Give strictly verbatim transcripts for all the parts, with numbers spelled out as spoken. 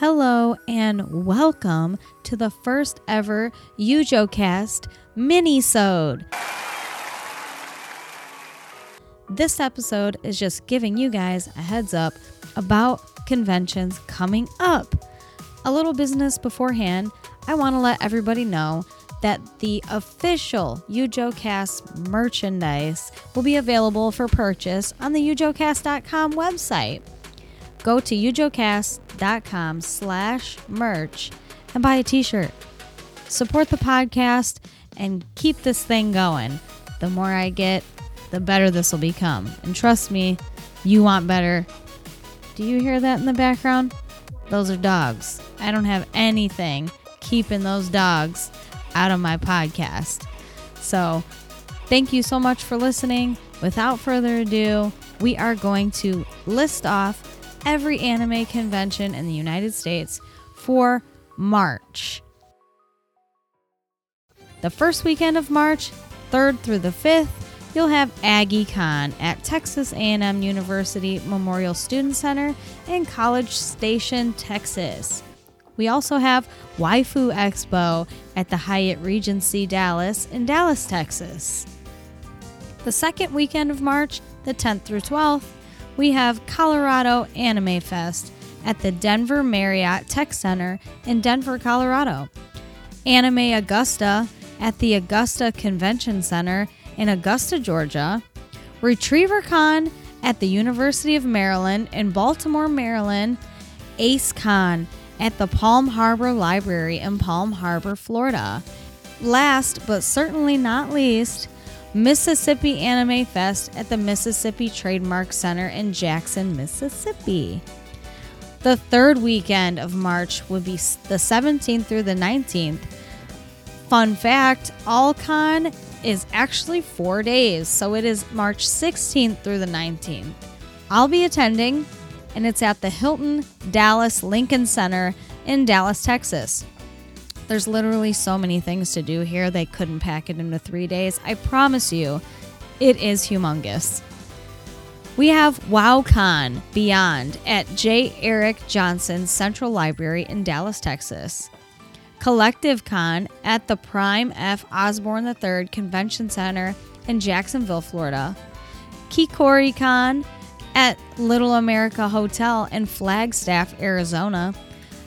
Hello and welcome to the first ever YujoCast mini-sode. This episode is just giving you guys a heads up about conventions coming up. A little business beforehand, I want to let everybody know that the official YujoCast merchandise will be available for purchase on the yujo cast dot com website. Go to yujocast.com slash merch and buy a t-shirt. Support the podcast and keep this thing going. The more I get, the better this will become. And trust me, you want better. Do you hear that in the background? Those are dogs. I don't have anything keeping those dogs out of my podcast. So thank you so much for listening. Without further ado, we are going to list off every anime convention in the United States for March. The first weekend of March, third through the fifth, you'll have AggieCon at Texas A and M University Memorial Student Center in College Station, Texas. We also have Waifu Expo at the Hyatt Regency Dallas in Dallas, Texas. The second weekend of March, the tenth through twelfth, we have Colorado Anime Fest at the Denver Marriott Tech Center in Denver, Colorado. Anime Augusta at the Augusta Convention Center in Augusta, Georgia. RetrieverCon at the University of Maryland in Baltimore, Maryland. AceCon at the Palm Harbor Library in Palm Harbor, Florida. Last but certainly not least, Mississippi Anime Fest at the Mississippi Trademark Center in Jackson, Mississippi. The third weekend of March would be the seventeenth through the nineteenth. Fun fact, AllCon is actually four days, so it is March sixteenth through the nineteenth. I'll be attending, and it's at the Hilton Dallas Lincoln Center in Dallas, Texas. There's literally so many things to do here. They couldn't pack it into three days. I promise you, it is humongous. We have WowCon Beyond at J. Eric Johnson Central Library in Dallas, Texas. CollectiveCon at the Prime F. Osborne the third Convention Center in Jacksonville, Florida. KikoriCon at Little America Hotel in Flagstaff, Arizona.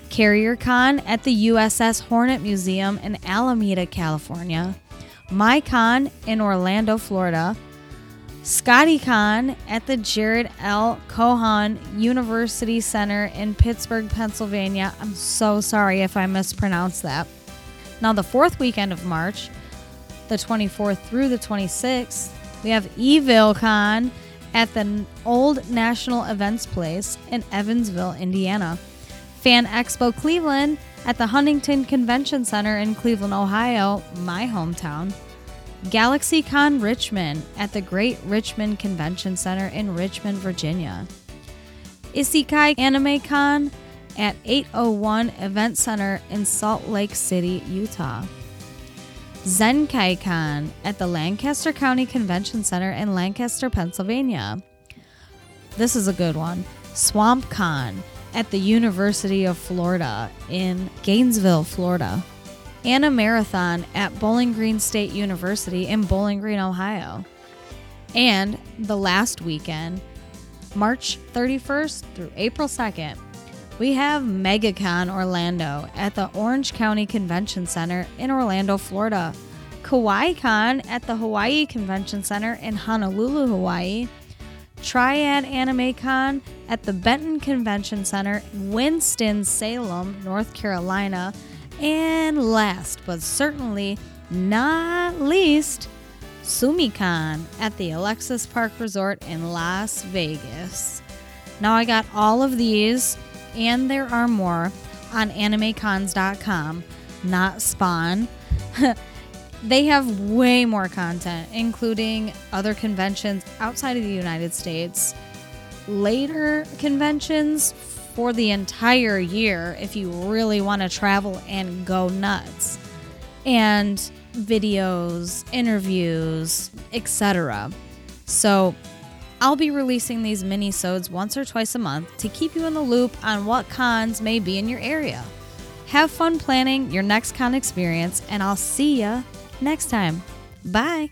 Carrier Con at the U S S Hornet Museum in Alameda, California. My Con in Orlando, Florida. Scotty Con at the Jared L. Cohan University Center in Pittsburgh, Pennsylvania. I'm so sorry if I mispronounced that. Now, the fourth weekend of March, the twenty-fourth through the twenty-sixth, we have Evil Con at the Old National Events Place in Evansville, Indiana. Fan Expo Cleveland at the Huntington Convention Center in Cleveland, Ohio, my hometown. Galaxy Con Richmond at the Great Richmond Convention Center in Richmond, Virginia. Isekai Anime Con at eight oh one Event Center in Salt Lake City, Utah. Zenkai Con at the Lancaster County Convention Center in Lancaster, Pennsylvania. This is a good one. Swamp Con at the University of Florida in Gainesville, Florida. Anime Marathon at Bowling Green State University in Bowling Green, Ohio. And the last weekend, March thirty-first through April second, we have MegaCon Orlando at the Orange County Convention Center in Orlando, Florida. KauaiCon at the Hawaii Convention Center in Honolulu, Hawaii. Triad Anime Con at the Benton Convention Center in Winston-Salem, North Carolina. And last but certainly not least, SumiCon at the Alexis Park Resort in Las Vegas. Now I got all of these, and there are more, on anime cons dot com, not Spawn. They have way more content, including other conventions outside of the United States, later conventions for the entire year if you really want to travel and go nuts, and videos, interviews, et cetera. So I'll be releasing these mini-sodes once or twice a month to keep you in the loop on what cons may be in your area. Have fun planning your next con experience, and I'll see ya next time. Bye!